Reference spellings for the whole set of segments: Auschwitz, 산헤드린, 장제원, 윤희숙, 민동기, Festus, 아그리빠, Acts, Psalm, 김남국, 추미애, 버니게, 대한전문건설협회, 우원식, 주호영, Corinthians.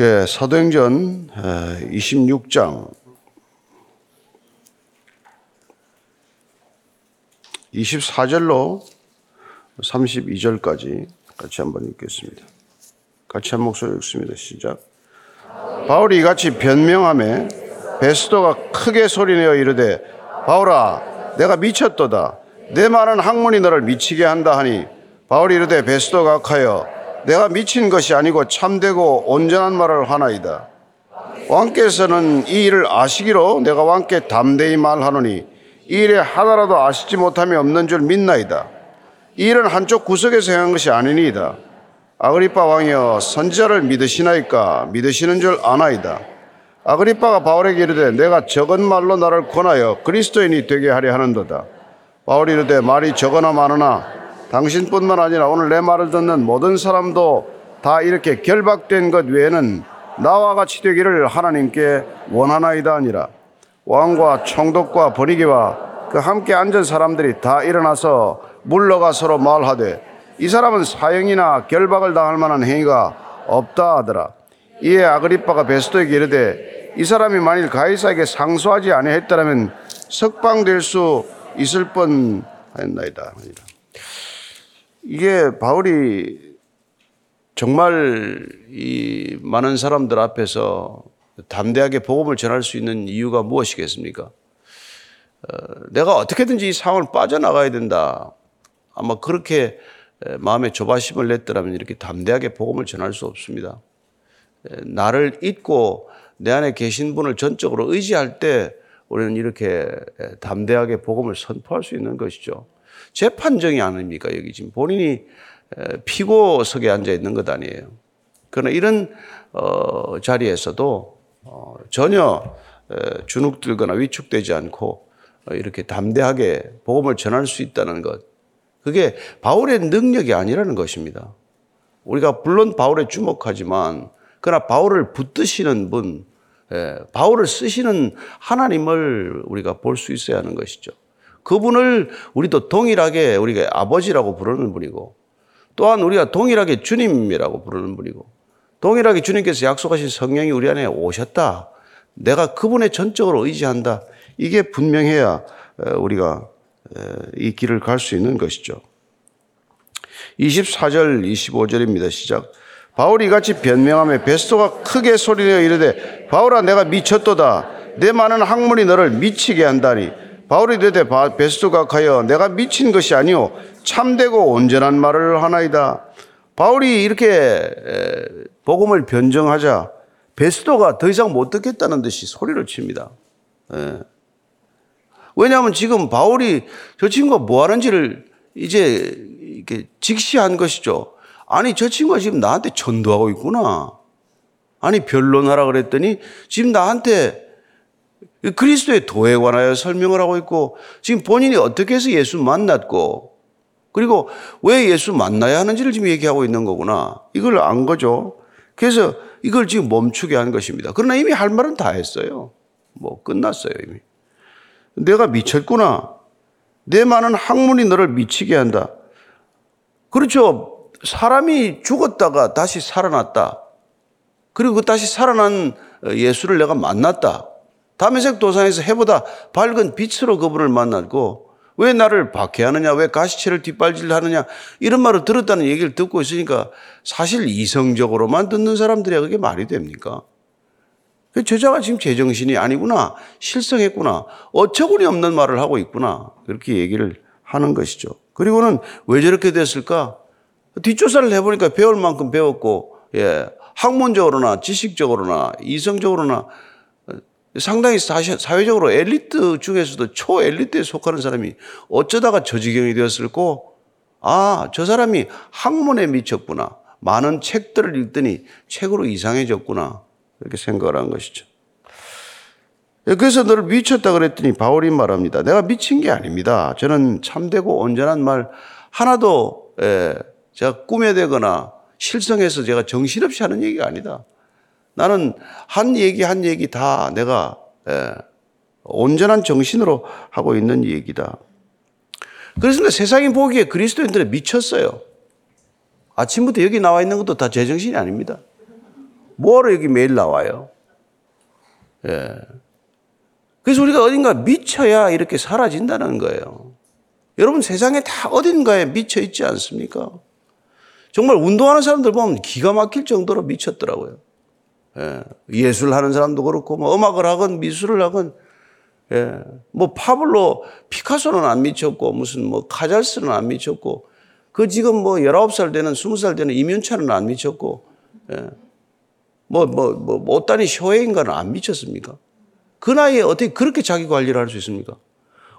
예, 사도행전 26장 24절로 32절까지 같이 한번 읽겠습니다. 같이 한 목소리로 읽습니다. 시작. 바울이 이같이 변명하며 베스도가 크게 소리내어 이르되 바울아 내가 미쳤도다. 내 말은 학문이 너를 미치게 한다 하니 바울이 이르되 베스도가 악하여 내가 미친 것이 아니고 참되고 온전한 말을 하나이다. 왕께서는 이 일을 아시기로 내가 왕께 담대히 말하노니 이 일에 하나라도 아시지 못함이 없는 줄 믿나이다. 이 일은 한쪽 구석에서 행한 것이 아니니이다. 아그리빠 왕이여 선지자를 믿으시나이까? 믿으시는 줄 아나이다. 아그리빠가 바울에게 이르되 내가 적은 말로 나를 권하여 그리스도인이 되게 하려 하는도다. 바울이 이르되 말이 적으나 많으나 당신뿐만 아니라 오늘 내 말을 듣는 모든 사람도 다 이렇게 결박된 것 외에는 나와 같이 되기를 하나님께 원하나이다 아니라. 왕과 총독과 버리기와 그 함께 앉은 사람들이 다 일어나서 물러가 서로 말하되 이 사람은 사형이나 결박을 당할 만한 행위가 없다 하더라. 이에 아그리빠가 베스도에게 이르되 이 사람이 만일 가이사에게 상소하지 아니했더라면 석방될 수 있을 뻔하였나이다. 이게 바울이 정말 이 많은 사람들 앞에서 담대하게 복음을 전할 수 있는 이유가 무엇이겠습니까? 내가 어떻게든지 이 상황을 빠져나가야 된다. 아마 그렇게 마음에 조바심을 냈더라면 이렇게 담대하게 복음을 전할 수 없습니다. 나를 잊고 내 안에 계신 분을 전적으로 의지할 때 우리는 이렇게 담대하게 복음을 선포할 수 있는 것이죠. 재판정이 아닙니까? 여기 지금 본인이 피고석에 앉아 있는 것 아니에요. 그러나 이런 자리에서도 전혀 주눅들거나 위축되지 않고 이렇게 담대하게 복음을 전할 수 있다는 것. 그게 바울의 능력이 아니라는 것입니다. 우리가 물론 바울에 주목하지만 그러나 바울을 붙드시는 분, 바울을 쓰시는 하나님을 우리가 볼 수 있어야 하는 것이죠. 그분을 우리도 동일하게 우리가 아버지라고 부르는 분이고 또한 우리가 동일하게 주님이라고 부르는 분이고 동일하게 주님께서 약속하신 성령이 우리 안에 오셨다. 내가 그분에 전적으로 의지한다. 이게 분명해야 우리가 이 길을 갈 수 있는 것이죠. 24절 25절입니다. 시작. 바울이 같이 변명하며 베스도가 크게 소리내어 이르되 바울아 내가 미쳤도다. 내 많은 학문이 너를 미치게 한다니. 바울이 되되 베스도가 악하여 내가 미친 것이 아니오 참되고 온전한 말을 하나이다. 바울이 이렇게 복음을 변증하자 베스도가 더 이상 못 듣겠다는 듯이 소리를 칩니다. 왜냐하면 지금 바울이 저 친구가 뭐 하는지를 이제 이렇게 직시한 것이죠. 아니 저 친구가 지금 나한테 전도하고 있구나. 아니 변론하라 그랬더니 지금 나한테 그리스도의 도에 관하여 설명을 하고 있고 지금 본인이 어떻게 해서 예수 만났고 그리고 왜 예수 만나야 하는지를 지금 얘기하고 있는 거구나. 이걸 안 거죠. 그래서 이걸 지금 멈추게 한 것입니다. 그러나 이미 할 말은 다 했어요. 뭐 끝났어요 이미. 내가 미쳤구나. 내 많은 학문이 너를 미치게 한다. 그렇죠. 사람이 죽었다가 다시 살아났다. 그리고 다시 살아난 예수를 내가 만났다. 다메섹 도상에서 해보다 밝은 빛으로 그분을 만났고 왜 나를 박해하느냐 왜 가시체를 뒷발질하느냐 이런 말을 들었다는 얘기를 듣고 있으니까 사실 이성적으로만 듣는 사람들이야 그게 말이 됩니까? 그 저자가 지금 제정신이 아니구나. 실성했구나. 어처구니 없는 말을 하고 있구나. 그렇게 얘기를 하는 것이죠. 그리고는 왜 저렇게 됐을까? 뒷조사를 해보니까 배울 만큼 배웠고 학문적으로나 지식적으로나 이성적으로나 상당히 사회적으로 엘리트 중에서도 초엘리트에 속하는 사람이 어쩌다가 저 지경이 되었을꼬? 아, 저 사람이 학문에 미쳤구나. 많은 책들을 읽더니 책으로 이상해졌구나. 이렇게 생각을 한 것이죠. 그래서 너를 미쳤다 그랬더니 바울이 말합니다. 내가 미친 게 아닙니다. 저는 참되고 온전한 말 하나도 제가 꾸며대거나 실성해서 제가 정신없이 하는 얘기가 아니다. 나는 한 얘기 다 내가 온전한 정신으로 하고 있는 얘기다. 그래서 세상이 보기에 그리스도인들은 미쳤어요. 아침부터 여기 나와 있는 것도 다 제정신이 아닙니다. 뭐하러 여기 매일 나와요? 예. 그래서 우리가 어딘가 미쳐야 이렇게 사라진다는 거예요. 여러분 세상에 다 어딘가에 미쳐 있지 않습니까? 정말 운동하는 사람들 보면 기가 막힐 정도로 미쳤더라고요. 예. 예술 하는 사람도 그렇고, 뭐 음악을 하건 미술을 하건, 예. 뭐 파블로 피카소는 안 미쳤고, 무슨 뭐 카잘스는 안 미쳤고, 그 지금 뭐 19살 되는 20살 되는 임윤찬은 안 미쳤고, 예. 오따니 쇼헤인가는 안 미쳤습니까? 그 나이에 어떻게 그렇게 자기 관리를 할 수 있습니까?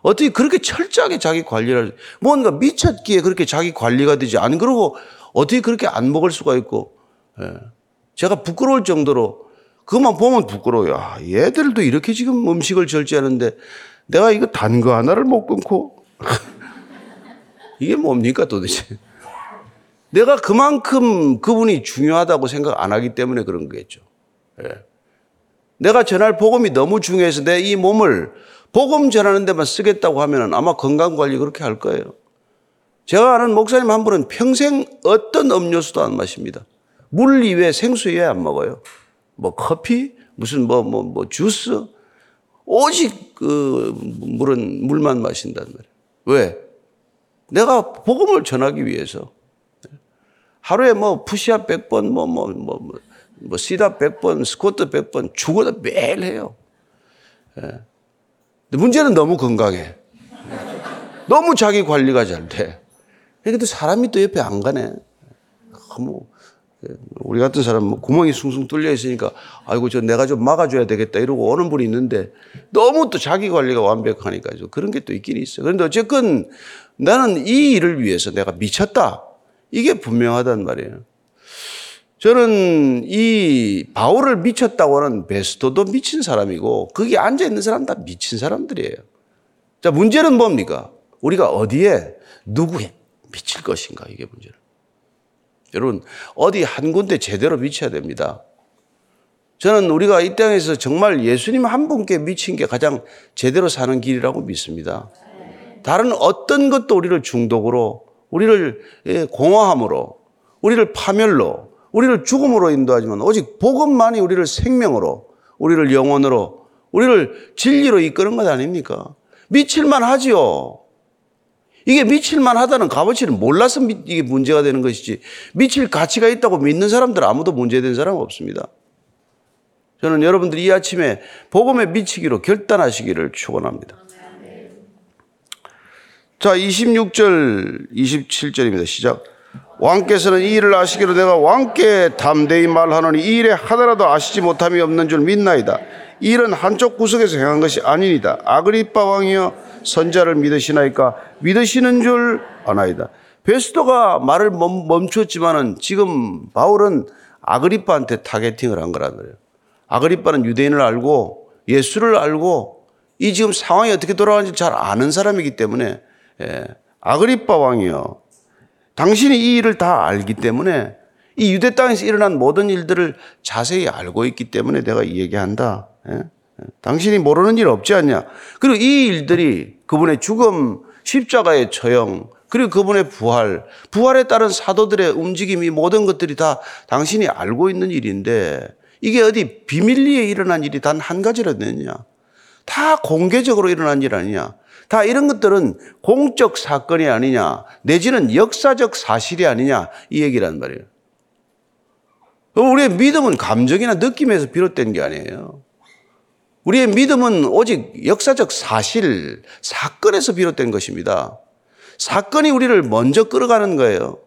어떻게 그렇게 철저하게 자기 관리를 할 수, 뭔가 미쳤기에 그렇게 자기 관리가 되지. 안 그러고 어떻게 그렇게 안 먹을 수가 있고, 예. 제가 부끄러울 정도로 그것만 보면 부끄러워요. 아, 얘들도 이렇게 지금 음식을 절제하는데 내가 이거 단 거 하나를 못 끊고 이게 뭡니까 도대체. 내가 그만큼 그분이 중요하다고 생각 안 하기 때문에 그런 거겠죠. 예. 내가 전할 복음이 너무 중요해서 내 이 몸을 복음 전하는 데만 쓰겠다고 하면 아마 건강관리 그렇게 할 거예요. 제가 아는 목사님 한 분은 평생 어떤 음료수도 안 마십니다. 물 이외에 생수 이외에 안 먹어요. 뭐 커피, 무슨 주스, 오직 그 물만 마신단 말이에요. 왜? 내가 복음을 전하기 위해서. 하루에 뭐 푸시업 100번, 시다 100번, 스쿼트 100번, 죽어도 매일 해요. 예. 근데 문제는 너무 건강해. 너무 자기 관리가 잘 돼. 그래도 사람이 또 옆에 안 가네. 너무. 우리 같은 사람은 구멍이 숭숭 뚫려 있으니까 아이고 저 내가 좀 막아줘야 되겠다 이러고 오는 분이 있는데 너무 또 자기 관리가 완벽하니까 그런 게 또 있긴 있어요. 그런데 어쨌든 나는 이 일을 위해서 내가 미쳤다. 이게 분명하단 말이에요. 저는 이 바울을 미쳤다고 하는 베스도도 미친 사람이고 거기 앉아있는 사람 다 미친 사람들이에요. 자, 문제는 뭡니까? 우리가 어디에 누구에 미칠 것인가 이게 문제는. 여러분 어디 한 군데 제대로 미쳐야 됩니다. 저는 우리가 이 땅에서 정말 예수님 한 분께 미친 게 가장 제대로 사는 길이라고 믿습니다. 다른 어떤 것도 우리를 중독으로, 우리를 공허함으로, 우리를 파멸로, 우리를 죽음으로 인도하지만 오직 복음만이 우리를 생명으로, 우리를 영혼으로, 우리를 진리로 이끄는 것 아닙니까? 미칠만 하지요. 이게 미칠만 하다는 값어치를 몰라서 이게 문제가 되는 것이지 미칠 가치가 있다고 믿는 사람들 아무도 문제된 사람은 없습니다. 저는 여러분들이 이 아침에 복음에 미치기로 결단하시기를 축원합니다. 자, 26절 27절입니다. 시작. 왕께서는 이 일을 아시기로 내가 왕께 담대히 말하노니 이 일에 하나라도 아시지 못함이 없는 줄 믿나이다. 이 일은 한쪽 구석에서 행한 것이 아니니다. 아그리빠 왕이여 선자를 믿으시나이까? 믿으시는 줄 아나이다. 베스도가 말을 멈췄지만은 지금 바울은 아그리빠한테 타겟팅을 한 거란 말이에요. 아그리빠는 유대인을 알고 예수를 알고 이 지금 상황이 어떻게 돌아가는지 잘 아는 사람이기 때문에, 예. 아그리빠 왕이여 당신이 이 일을 다 알기 때문에 이 유대 땅에서 일어난 모든 일들을 자세히 알고 있기 때문에 내가 이 얘기한다. 예? 당신이 모르는 일 없지 않냐. 그리고 이 일들이 그분의 죽음, 십자가의 처형, 그리고 그분의 부활, 부활에 따른 사도들의 움직임, 이 모든 것들이 다 당신이 알고 있는 일인데 이게 어디 비밀리에 일어난 일이 단 한 가지라도 되느냐. 다 공개적으로 일어난 일 아니냐. 다 이런 것들은 공적 사건이 아니냐. 내지는 역사적 사실이 아니냐. 이 얘기란 말이에요. 우리의 믿음은 감정이나 느낌에서 비롯된 게 아니에요. 우리의 믿음은 오직 역사적 사실, 사건에서 비롯된 것입니다. 사건이 우리를 먼저 끌어가는 거예요.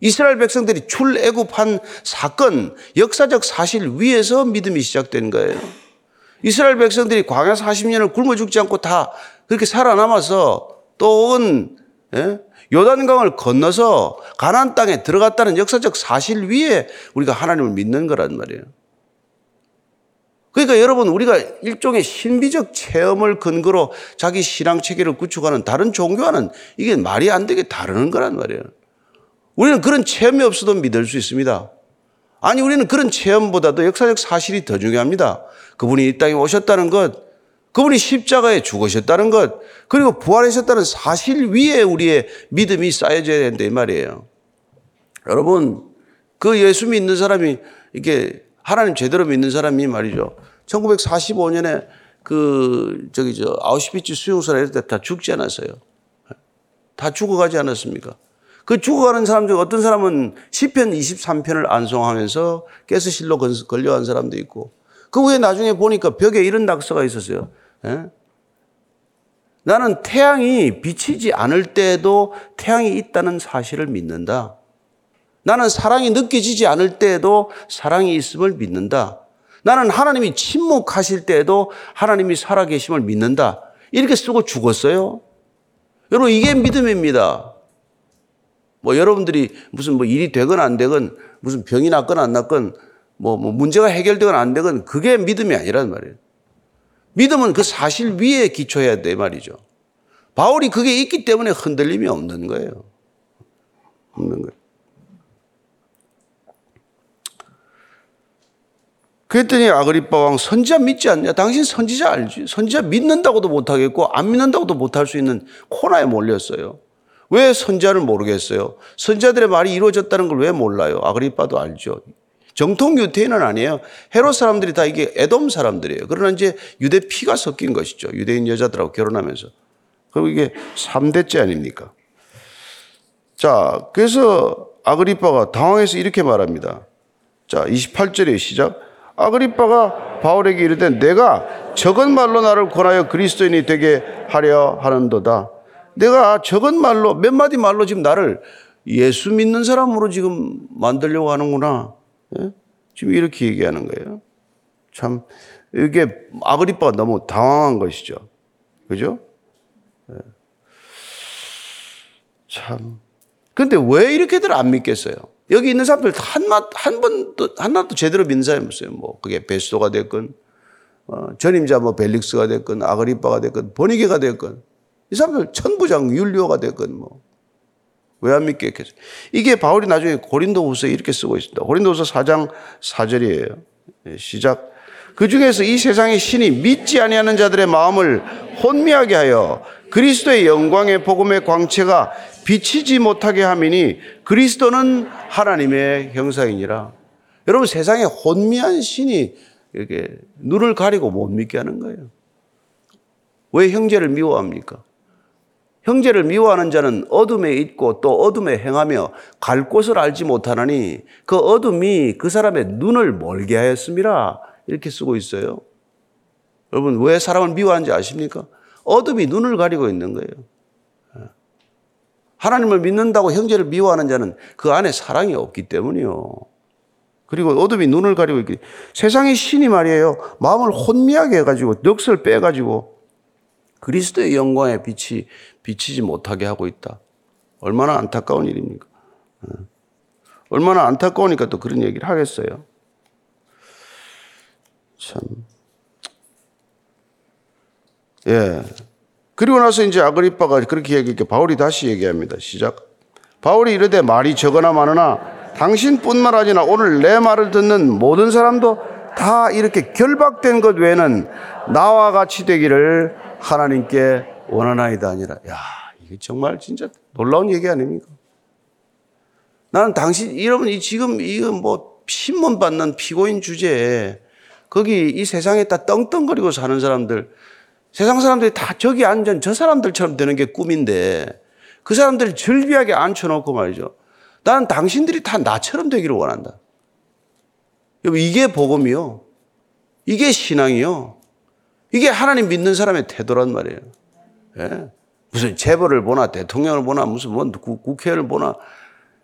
이스라엘 백성들이 출애굽한 사건, 역사적 사실 위에서 믿음이 시작된 거예요. 이스라엘 백성들이 광야 40년을 굶어 죽지 않고 다 그렇게 살아남아서 또는 요단강을 건너서 가나안 땅에 들어갔다는 역사적 사실 위에 우리가 하나님을 믿는 거란 말이에요. 그러니까 여러분 우리가 일종의 신비적 체험을 근거로 자기 신앙 체계를 구축하는 다른 종교와는 이게 말이 안 되게 다른 거란 말이에요. 우리는 그런 체험이 없어도 믿을 수 있습니다. 아니 우리는 그런 체험보다도 역사적 사실이 더 중요합니다. 그분이 이 땅에 오셨다는 것, 그분이 십자가에 죽으셨다는 것, 그리고 부활하셨다는 사실 위에 우리의 믿음이 쌓여져야 된다 이 말이에요. 여러분 그 예수 믿는 사람이 이렇게 하나님 제대로 믿는 사람이 말이죠. 1945년에 아우슈비츠 수용소나 이럴 때 다 죽지 않았어요. 다 죽어가지 않았습니까? 그 죽어가는 사람 중 어떤 사람은 시편 23편을 안송하면서 가스실로 걸려간 사람도 있고, 그 후에 나중에 보니까 벽에 이런 낙서가 있었어요. 예? 나는 태양이 비치지 않을 때에도 태양이 있다는 사실을 믿는다. 나는 사랑이 느껴지지 않을 때에도 사랑이 있음을 믿는다. 나는 하나님이 침묵하실 때에도 하나님이 살아계심을 믿는다. 이렇게 쓰고 죽었어요. 여러분, 이게 믿음입니다. 뭐 여러분들이 무슨 뭐 일이 되건 안 되건, 무슨 병이 났건 안 났건, 뭐 문제가 해결되건 안 되건, 그게 믿음이 아니란 말이에요. 믿음은 그 사실 위에 기초해야 돼 말이죠. 바울이 그게 있기 때문에 흔들림이 없는 거예요. 없는 거예요. 그랬더니 아그리빠 왕, 선지자 믿지 않냐? 당신 선지자 알지? 선지자 믿는다고도 못하겠고 안 믿는다고도 못할 수 있는 코너에 몰렸어요. 왜 선지자를 모르겠어요? 선지자들의 말이 이루어졌다는 걸 왜 몰라요? 아그리빠도 알죠. 정통 유대인은 아니에요. 헤롯 사람들이 다 이게 에돔 사람들이에요. 그러나 이제 유대 피가 섞인 것이죠. 유대인 여자들하고 결혼하면서. 그리고 이게 3대째 아닙니까? 자, 그래서 아그리빠가 당황해서 이렇게 말합니다. 자, 28절에 시작. 아그리빠가 바울에게 이르되 내가 적은 말로 나를 권하여 그리스도인이 되게 하려 하는도다. 내가 적은 말로, 몇 마디 말로 지금 나를 예수 믿는 사람으로 지금 만들려고 하는구나. 예? 지금 이렇게 얘기하는 거예요. 참 이게 아그리빠가 너무 당황한 것이죠. 그죠? 예. 참. 근데 왜 이렇게들 안 믿겠어요? 여기 있는 사람들 한 번도 제대로 믿는 사람이 없어요. 뭐, 그게 베스도가 됐건, 전임자 뭐, 벨릭스가 됐건, 아그리빠가 됐건, 버니게가 됐건, 이 사람들 천부장 율리오가 됐건, 뭐, 왜 안 믿겠겠어요? 이게 바울이 나중에 고린도후서에 이렇게 쓰고 있습니다. 고린도후서 4장 4절이에요. 시작. 그 중에서 이 세상의 신이 믿지 아니하는 자들의 마음을 혼미하게 하여 그리스도의 영광의 복음의 광채가 비치지 못하게 함이니 그리스도는 하나님의 형상이니라. 여러분, 세상에 혼미한 신이 이렇게 눈을 가리고 못 믿게 하는 거예요. 왜 형제를 미워합니까? 형제를 미워하는 자는 어둠에 있고 또 어둠에 행하며 갈 곳을 알지 못하나니 그 어둠이 그 사람의 눈을 멀게 하였음이라. 이렇게 쓰고 있어요. 여러분, 왜 사람을 미워하는지 아십니까? 어둠이 눈을 가리고 있는 거예요. 하나님을 믿는다고 형제를 미워하는 자는 그 안에 사랑이 없기 때문이요. 그리고 어둠이 눈을 가리고 있기 때문에 세상의 신이 말이에요. 마음을 혼미하게 해가지고 넋을 빼가지고 그리스도의 영광의 빛이 비치지 못하게 하고 있다. 얼마나 안타까운 일입니까? 얼마나 안타까우니까 또 그런 얘기를 하겠어요. 참. 예. 그리고 나서 이제 아그리빠가 그렇게 얘기할게. 바울이 다시 얘기합니다. 시작. 바울이 이르되 말이 적으나 많으나 당신뿐만 아니라 오늘 내 말을 듣는 모든 사람도 다 이렇게 결박된 것 외에는 나와 같이 되기를 하나님께 원하나이다 아니라. 야, 이게 정말 진짜 놀라운 얘기 아닙니까? 나는 당신, 여러분, 지금 이거 뭐 신문 받는 피고인 주제에 거기 이 세상에 다 떵떵거리고 사는 사람들, 세상 사람들이 다 저기 앉은 저 사람들처럼 되는 게 꿈인데 그 사람들을 즐비하게 앉혀놓고 말이죠. 나는 당신들이 다 나처럼 되기를 원한다. 여러분, 이게 복음이요. 이게 신앙이요. 이게 하나님 믿는 사람의 태도란 말이에요. 예? 무슨 재벌을 보나 대통령을 보나 무슨 뭐 국회의원을 보나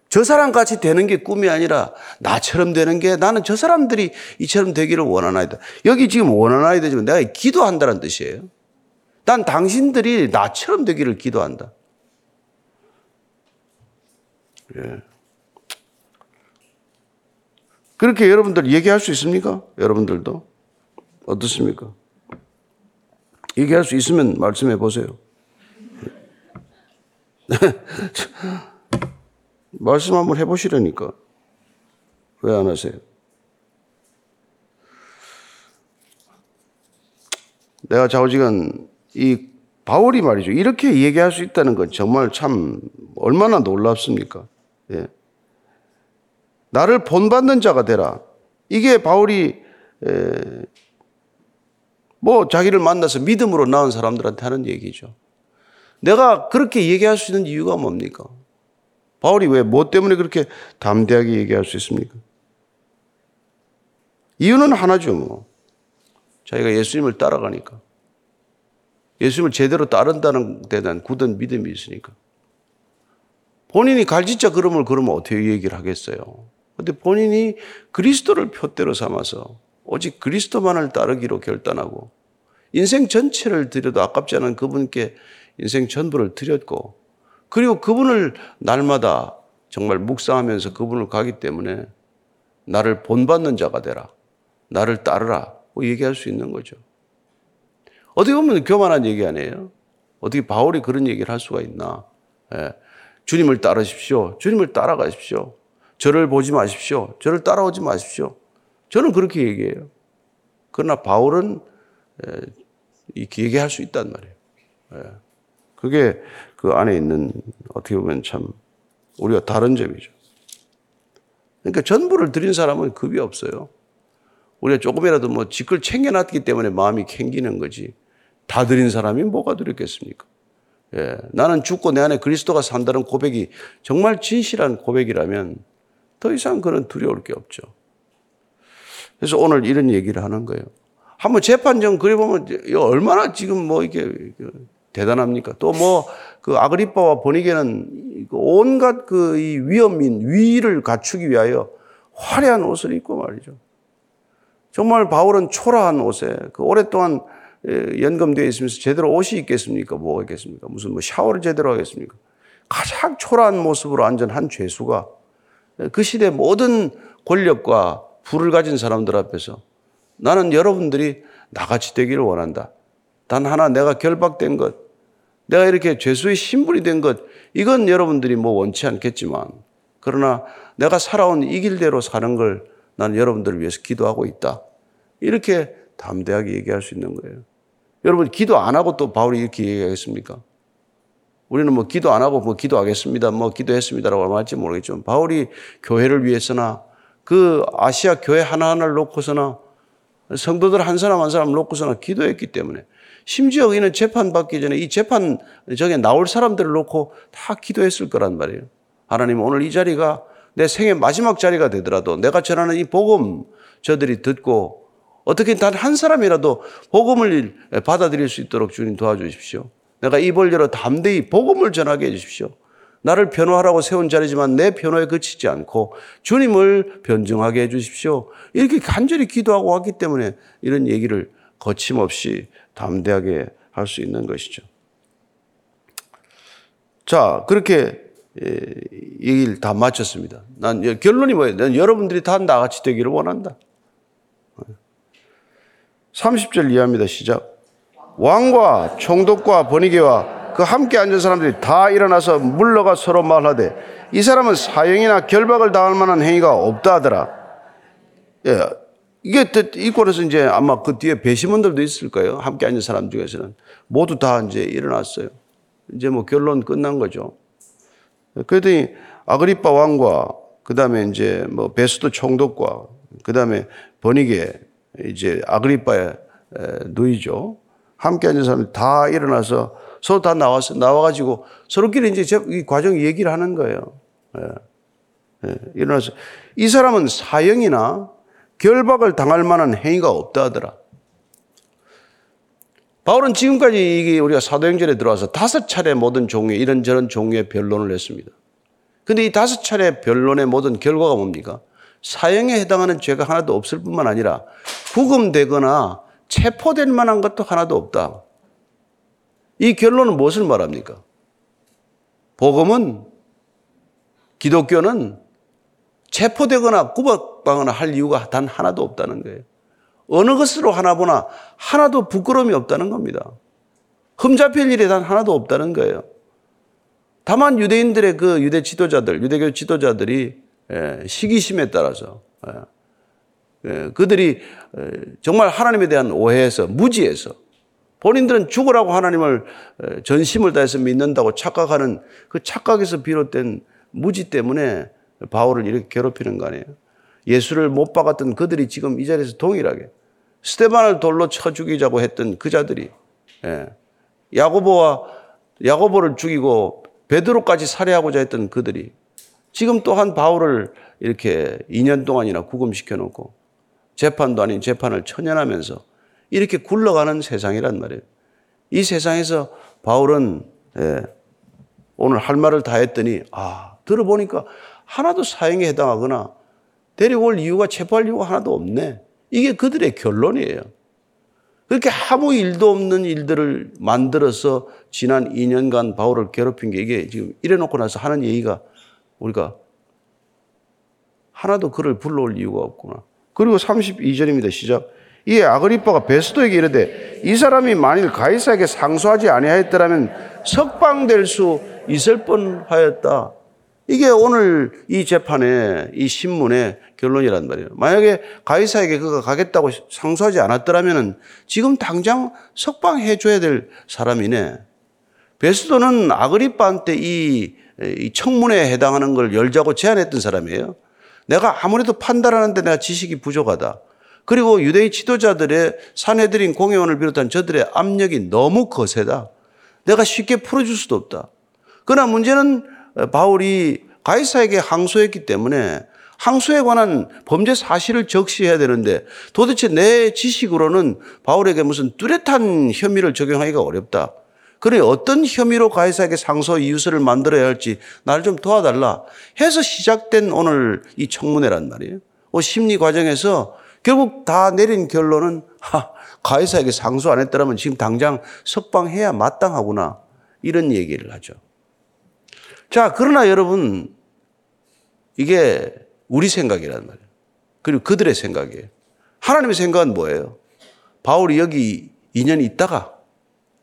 저 사람같이 되는 게 꿈이 아니라 나처럼 되는 게, 나는 저 사람들이 이처럼 되기를 원하나이다. 여기 지금 원하나이다 지금 내가 기도한다는 뜻이에요. 난 당신들이 나처럼 되기를 기도한다. 예. 그렇게 여러분들 얘기할 수 있습니까? 여러분들도 어떻습니까? 얘기할 수 있으면 말씀해 보세요. 말씀 한번 해보시라니까. 왜 안 하세요? 내가 좌우지간 이 바울이 말이죠. 이렇게 얘기할 수 있다는 건 정말 참 얼마나 놀랍습니까? 예. 나를 본받는 자가 되라. 이게 바울이 뭐 자기를 만나서 믿음으로 나온 사람들한테 하는 얘기죠. 내가 그렇게 얘기할 수 있는 이유가 뭡니까? 바울이 왜, 뭐 때문에 그렇게 담대하게 얘기할 수 있습니까? 이유는 하나죠, 뭐. 자기가 예수님을 따라가니까. 예수님을 제대로 따른다는 데 대한 굳은 믿음이 있으니까. 본인이 갈짓자 그름을 그러면 어떻게 얘기를 하겠어요? 근데 본인이 그리스도를 표대로 삼아서 오직 그리스도만을 따르기로 결단하고 인생 전체를 드려도 아깝지 않은 그분께 인생 전부를 드렸고, 그리고 그분을 날마다 정말 묵상하면서 그분을 가기 때문에 나를 본받는 자가 되라, 나를 따르라 얘기할 수 있는 거죠. 어떻게 보면 교만한 얘기 아니에요? 어떻게 바울이 그런 얘기를 할 수가 있나? 예. 주님을 따르십시오. 주님을 따라가십시오. 저를 보지 마십시오. 저를 따라오지 마십시오. 저는 그렇게 얘기해요. 그러나 바울은 이렇게 얘기할 수 있단 말이에요. 예. 그게 그 안에 있는, 어떻게 보면 참 우리가 다른 점이죠. 그러니까 전부를 드린 사람은 급이 없어요. 우리가 조금이라도 뭐 직을 챙겨놨기 때문에 마음이 캥기는 거지, 다 드린 사람이 뭐가 드렸겠습니까? 예. 나는 죽고 내 안에 그리스도가 산다는 고백이 정말 진실한 고백이라면 더 이상 그런 두려울 게 없죠. 그래서 오늘 이런 얘기를 하는 거예요. 한번 재판정 그려보면 얼마나 지금 뭐 이게 대단합니까? 또 뭐 그 아그리빠와 버니게는 온갖 그 이 위엄인 위를 갖추기 위하여 화려한 옷을 입고 말이죠. 정말 바울은 초라한 옷에 그 오랫동안 연금되어 있으면서 제대로 옷이 있겠습니까? 뭐가 있겠습니까? 무슨 뭐 샤워를 제대로 하겠습니까? 가장 초라한 모습으로 앉은 한 죄수가 그 시대 모든 권력과 부를 가진 사람들 앞에서 나는 여러분들이 나같이 되기를 원한다. 단 하나 내가 결박된 것, 내가 이렇게 죄수의 신분이 된 것, 이건 여러분들이 뭐 원치 않겠지만, 그러나 내가 살아온 이 길대로 사는 걸 나는 여러분들을 위해서 기도하고 있다. 이렇게 담대하게 얘기할 수 있는 거예요. 여러분, 기도 안 하고 또 바울이 이렇게 얘기하겠습니까? 우리는 뭐 기도 안 하고 뭐 기도하겠습니다, 뭐 기도했습니다라고 말할지 모르겠지만, 바울이 교회를 위해서나 그 아시아 교회 하나하나를 놓고서나 성도들 한 사람 한 사람 놓고서나 기도했기 때문에, 심지어 이는 재판받기 전에 이 재판정에 나올 사람들을 놓고 다 기도했을 거란 말이에요. 하나님, 오늘 이 자리가 내 생의 마지막 자리가 되더라도 내가 전하는 이 복음 저들이 듣고 어떻게 단 한 사람이라도 복음을 받아들일 수 있도록 주님 도와주십시오. 내가 입을 열어 담대히 복음을 전하게 해주십시오. 나를 변호하라고 세운 자리지만 내 변호에 그치지 않고 주님을 변증하게 해주십시오. 이렇게 간절히 기도하고 왔기 때문에 이런 얘기를 거침없이 담대하게 할 수 있는 것이죠. 자, 그렇게 얘기를 다 마쳤습니다. 난 결론이 뭐예요? 난 여러분들이 다 나같이 되기를 원한다. 30절 이하입니다. 시작. 왕과 총독과 버니게와 그 함께 앉은 사람들이 다 일어나서 물러가 서로 말하되 이 사람은 사형이나 결박을 당할 만한 행위가 없다 하더라. 예. 이게 이권에서 이제 아마 그 뒤에 배심원들도 있을 거예요. 함께 앉은 사람 중에서는 모두 다 이제 일어났어요. 이제 뭐 결론 끝난 거죠. 그랬더니 아그리빠 왕과 그 다음에 이제 뭐 베스도 총독과 그 다음에 버니게 이제 아그리빠의 누이죠. 함께 앉은 사람들 다 일어나서 서로 다 나와가지고 서로끼리 이제 이 과정 얘기를 하는 거예요. 예. 예. 일어나서 이 사람은 사형이나 결박을 당할 만한 행위가 없다 하더라. 바울은 지금까지 이게 우리가 사도행전에 들어와서 5차례 모든 종류의 이런저런 종류의 변론을 했습니다. 그런데 이 5차례 변론의 모든 결과가 뭡니까? 사형에 해당하는 죄가 하나도 없을 뿐만 아니라 구금되거나 체포될 만한 것도 하나도 없다. 이 결론은 무엇을 말합니까? 복음은, 기독교는 체포되거나 구박당하거나 할 이유가 단 하나도 없다는 거예요. 어느 것으로 하나 보나 하나도 부끄러움이 없다는 겁니다. 흠잡힐 일이 단 하나도 없다는 거예요. 다만 유대인들의 그 유대 지도자들, 유대교 지도자들이 시기심에 따라서 그들이 정말 하나님에 대한 오해에서, 무지에서 본인들은 죽으라고 하나님을 전심을 다해서 믿는다고 착각하는 그 착각에서 비롯된 무지 때문에 바울을 이렇게 괴롭히는 거 아니에요. 예수를 못 박았던 그들이 지금 이 자리에서 동일하게 스데반을 돌로 쳐 죽이자고 했던 그 자들이 야고보를 죽이고 베드로까지 살해하고자 했던 그들이 지금 또한 바울을 이렇게 2년 동안이나 구금시켜 놓고 재판도 아닌 재판을 천연하면서 이렇게 굴러가는 세상이란 말이에요. 이 세상에서 바울은 오늘 할 말을 다 했더니 들어보니까 하나도 사형에 해당하거나 데리고 올 이유가 체포할 이유가 하나도 없네. 이게 그들의 결론이에요. 그렇게 아무 일도 없는 일들을 만들어서 지난 2년간 바울을 괴롭힌 게 이게 지금 이래놓고 나서 하는 얘기가 우리가 하나도 그를 불러올 이유가 없구나. 그리고 32절입니다. 시작. 이에 아그리빠가 베스도에게 이르되 이 사람이 만일 가이사에게 상소하지 아니하였더라면 석방될 수 있을 뻔하였다. 이게 오늘 이 재판의 이 신문의 결론이란 말이에요. 만약에 가이사에게 그가 가겠다고 상소하지 않았더라면 지금 당장 석방해 줘야 될 사람이네. 베스도는 아그리빠한테 이 청문회에 해당하는 걸 열자고 제안했던 사람이에요. 내가 아무래도 판단하는데 내가 지식이 부족하다. 그리고 유대의 지도자들의 산헤드린 공회원을 비롯한 저들의 압력이 너무 거세다. 내가 쉽게 풀어줄 수도 없다. 그러나 문제는 바울이 가이사에게 항소했기 때문에 항소에 관한 범죄 사실을 적시해야 되는데 도대체 내 지식으로는 바울에게 무슨 뚜렷한 혐의를 적용하기가 어렵다. 그러니 어떤 혐의로 가이사에게 상소 이유서를 만들어야 할지 나를 좀 도와달라 해서 시작된 오늘 이 청문회란 말이에요. 심리 과정에서 결국 다 내린 결론은 가이사에게 상소 안 했더라면 지금 당장 석방해야 마땅하구나 이런 얘기를 하죠. 자, 그러나 여러분 이게 우리 생각이란 말이에요. 그리고 그들의 생각이에요. 하나님의 생각은 뭐예요? 바울이 여기 2년 있다가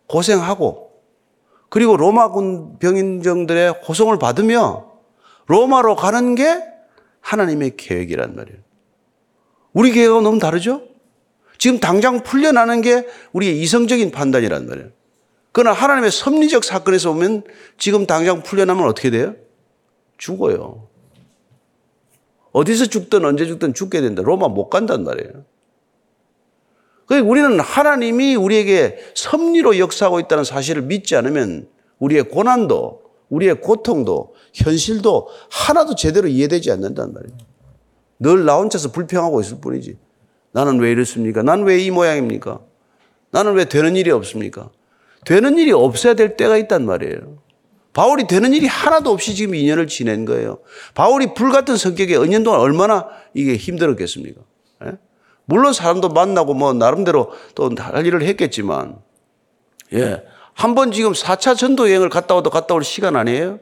고생하고 그리고 로마군 병인정들의 호송을 받으며 로마로 가는 게 하나님의 계획이란 말이에요. 우리 계획하고 너무 다르죠? 지금 당장 풀려나는 게 우리의 이성적인 판단이란 말이에요. 그러나 하나님의 섭리적 사건에서 보면 지금 당장 풀려나면 어떻게 돼요? 죽어요. 어디서 죽든 언제 죽든 죽게 된다. 로마 못 간단 말이에요. 그러니까 우리는 하나님이 우리에게 섭리로 역사하고 있다는 사실을 믿지 않으면 우리의 고난도 우리의 고통도 현실도 하나도 제대로 이해되지 않는단 말이에요. 늘 나 혼자서 불평하고 있을 뿐이지. 나는 왜 이렇습니까? 난 왜 이 모양입니까? 나는 왜 되는 일이 없습니까? 되는 일이 없어야 될 때가 있단 말이에요. 바울이 되는 일이 하나도 없이 지금 2년을 지낸 거예요. 바울이 불같은 성격에 2년 동안 얼마나 이게 힘들었겠습니까? 물론 사람도 만나고 뭐 나름대로 또 할 일을 했겠지만, 한번 지금 4차 전도 여행을 갔다 와도 갔다 올 시간 아니에요?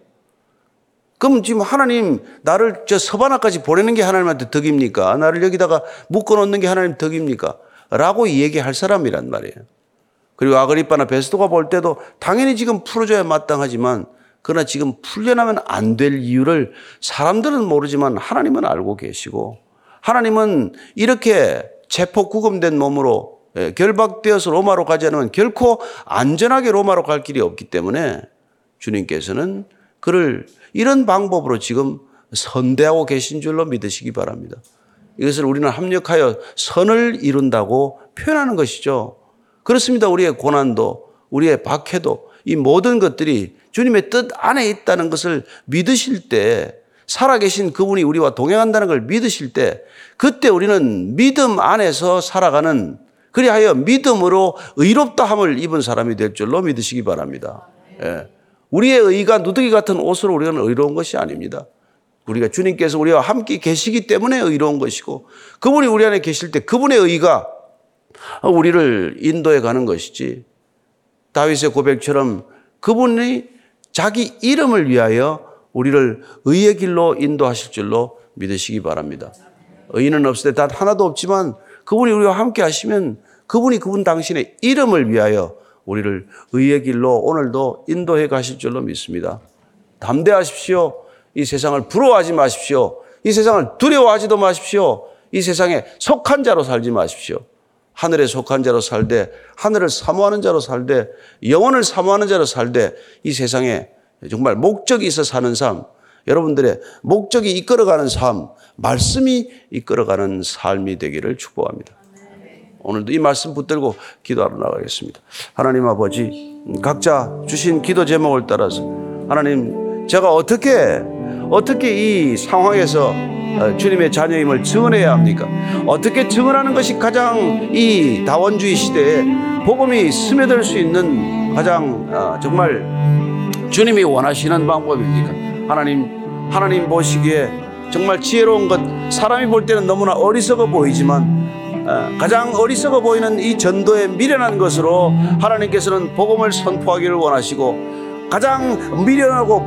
그럼 지금 하나님 나를 저 서바나까지 보내는 게 하나님한테 덕입니까? 나를 여기다가 묶어놓는 게 하나님 덕입니까? 라고 얘기할 사람이란 말이에요. 그리고 아그리빠나 베스도가 볼 때도 당연히 지금 풀어줘야 마땅하지만 그러나 지금 풀려나면 안 될 이유를 사람들은 모르지만 하나님은 알고 계시고 하나님은 이렇게 체포 구금된 몸으로 결박되어서 로마로 가지 않으면 결코 안전하게 로마로 갈 길이 없기 때문에 주님께서는 그를 이런 방법으로 지금 선대하고 계신 줄로 믿으시기 바랍니다. 이것을 우리는 합력하여 선을 이룬다고 표현하는 것이죠. 그렇습니다. 우리의 고난도 우리의 박해도 이 모든 것들이 주님의 뜻 안에 있다는 것을 믿으실 때 살아계신 그분이 우리와 동행한다는 걸 믿으실 때 그때 우리는 믿음 안에서 살아가는 그리하여 믿음으로 의롭다함을 입은 사람이 될 줄로 믿으시기 바랍니다. 우리의 의가 누더기 같은 옷으로 우리는 의로운 것이 아닙니다. 우리가 주님께서 우리와 함께 계시기 때문에 의로운 것이고 그분이 우리 안에 계실 때 그분의 의가 우리를 인도해 가는 것이지 다윗의 고백처럼 그분이 자기 이름을 위하여 우리를 의의 길로 인도하실 줄로 믿으시기 바랍니다. 의인은 없을 때 단 하나도 없지만 그분이 우리와 함께 하시면 그분이 그분 당신의 이름을 위하여 우리를 의의 길로 오늘도 인도해 가실 줄로 믿습니다. 담대하십시오. 이 세상을 부러워하지 마십시오. 이 세상을 두려워하지도 마십시오. 이 세상에 속한 자로 살지 마십시오. 하늘에 속한 자로 살되 하늘을 사모하는 자로 살되 영혼을 사모하는 자로 살되 이 세상에 정말 목적이 있어 사는 삶 여러분들의 목적이 이끌어가는 삶, 말씀이 이끌어가는 삶이 되기를 축복합니다. 오늘도 이 말씀 붙들고 기도하러 나가겠습니다. 하나님 아버지, 각자 주신 기도 제목을 따라서 하나님, 제가 어떻게 이 상황에서 주님의 자녀임을 증언해야 합니까? 어떻게 증언하는 것이 가장 이 다원주의 시대에 복음이 스며들 수 있는 가장 정말 주님이 원하시는 방법입니까? 하나님 보시기에 정말 지혜로운 것, 사람이 볼 때는 너무나 어리석어 보이지만 가장 어리석어 보이는 이 전도에 미련한 것으로 하나님께서는 복음을 선포하기를 원하시고, 가장 미련하고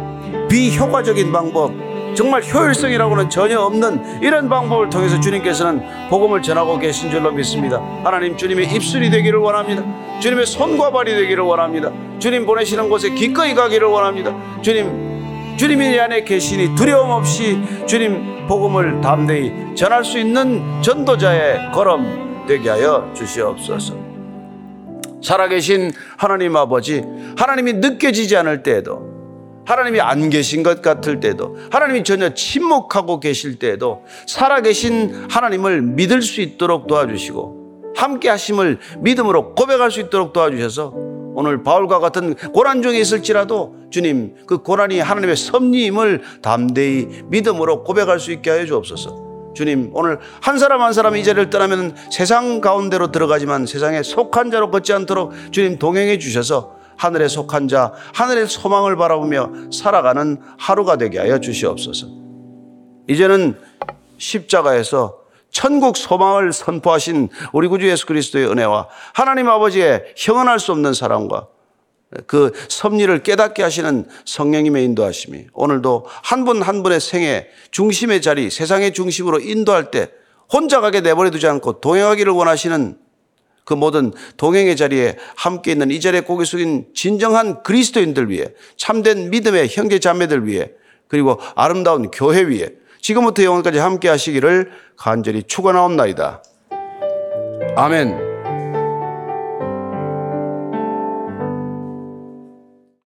비효과적인 방법, 정말 효율성이라고는 전혀 없는 이런 방법을 통해서 주님께서는 복음을 전하고 계신 줄로 믿습니다. 하나님, 주님의 입술이 되기를 원합니다. 주님의 손과 발이 되기를 원합니다. 주님 보내시는 곳에 기꺼이 가기를 원합니다. 주님이 내 안에 계시니 두려움 없이 주님 복음을 담대히 전할 수 있는 전도자의 걸음 되게 하여 주시옵소서. 살아계신 하나님 아버지, 하나님이 느껴지지 않을 때에도, 하나님이 안 계신 것 같을 때도, 하나님이 전혀 침묵하고 계실 때에도 살아계신 하나님을 믿을 수 있도록 도와주시고, 함께 하심을 믿음으로 고백할 수 있도록 도와주셔서 오늘 바울과 같은 고난 중에 있을지라도 주님, 그 고난이 하나님의 섭리임을 담대히 믿음으로 고백할 수 있게 하여 주옵소서. 주님, 오늘 한 사람 한 사람이 이 자리를 떠나면 세상 가운데로 들어가지만 세상에 속한 자로 걷지 않도록 주님 동행해 주셔서 하늘에 속한 자, 하늘의 소망을 바라보며 살아가는 하루가 되게 하여 주시옵소서. 이제는 십자가에서 천국 소망을 선포하신 우리 구주 예수 그리스도의 은혜와 하나님 아버지의 형언할 수 없는 사랑과 그 섭리를 깨닫게 하시는 성령님의 인도하심이 오늘도 한 분 한 분의 생애 중심의 자리, 세상의 중심으로 인도할 때 혼자 가게 내버려 두지 않고 동행하기를 원하시는 그 모든 동행의 자리에 함께 있는 이 자리에 고개 숙인 진정한 그리스도인들 위해, 참된 믿음의 형제 자매들 위해, 그리고 아름다운 교회 위에 지금부터 영원까지 함께 하시기를 간절히 축원하옵나이다. 아멘.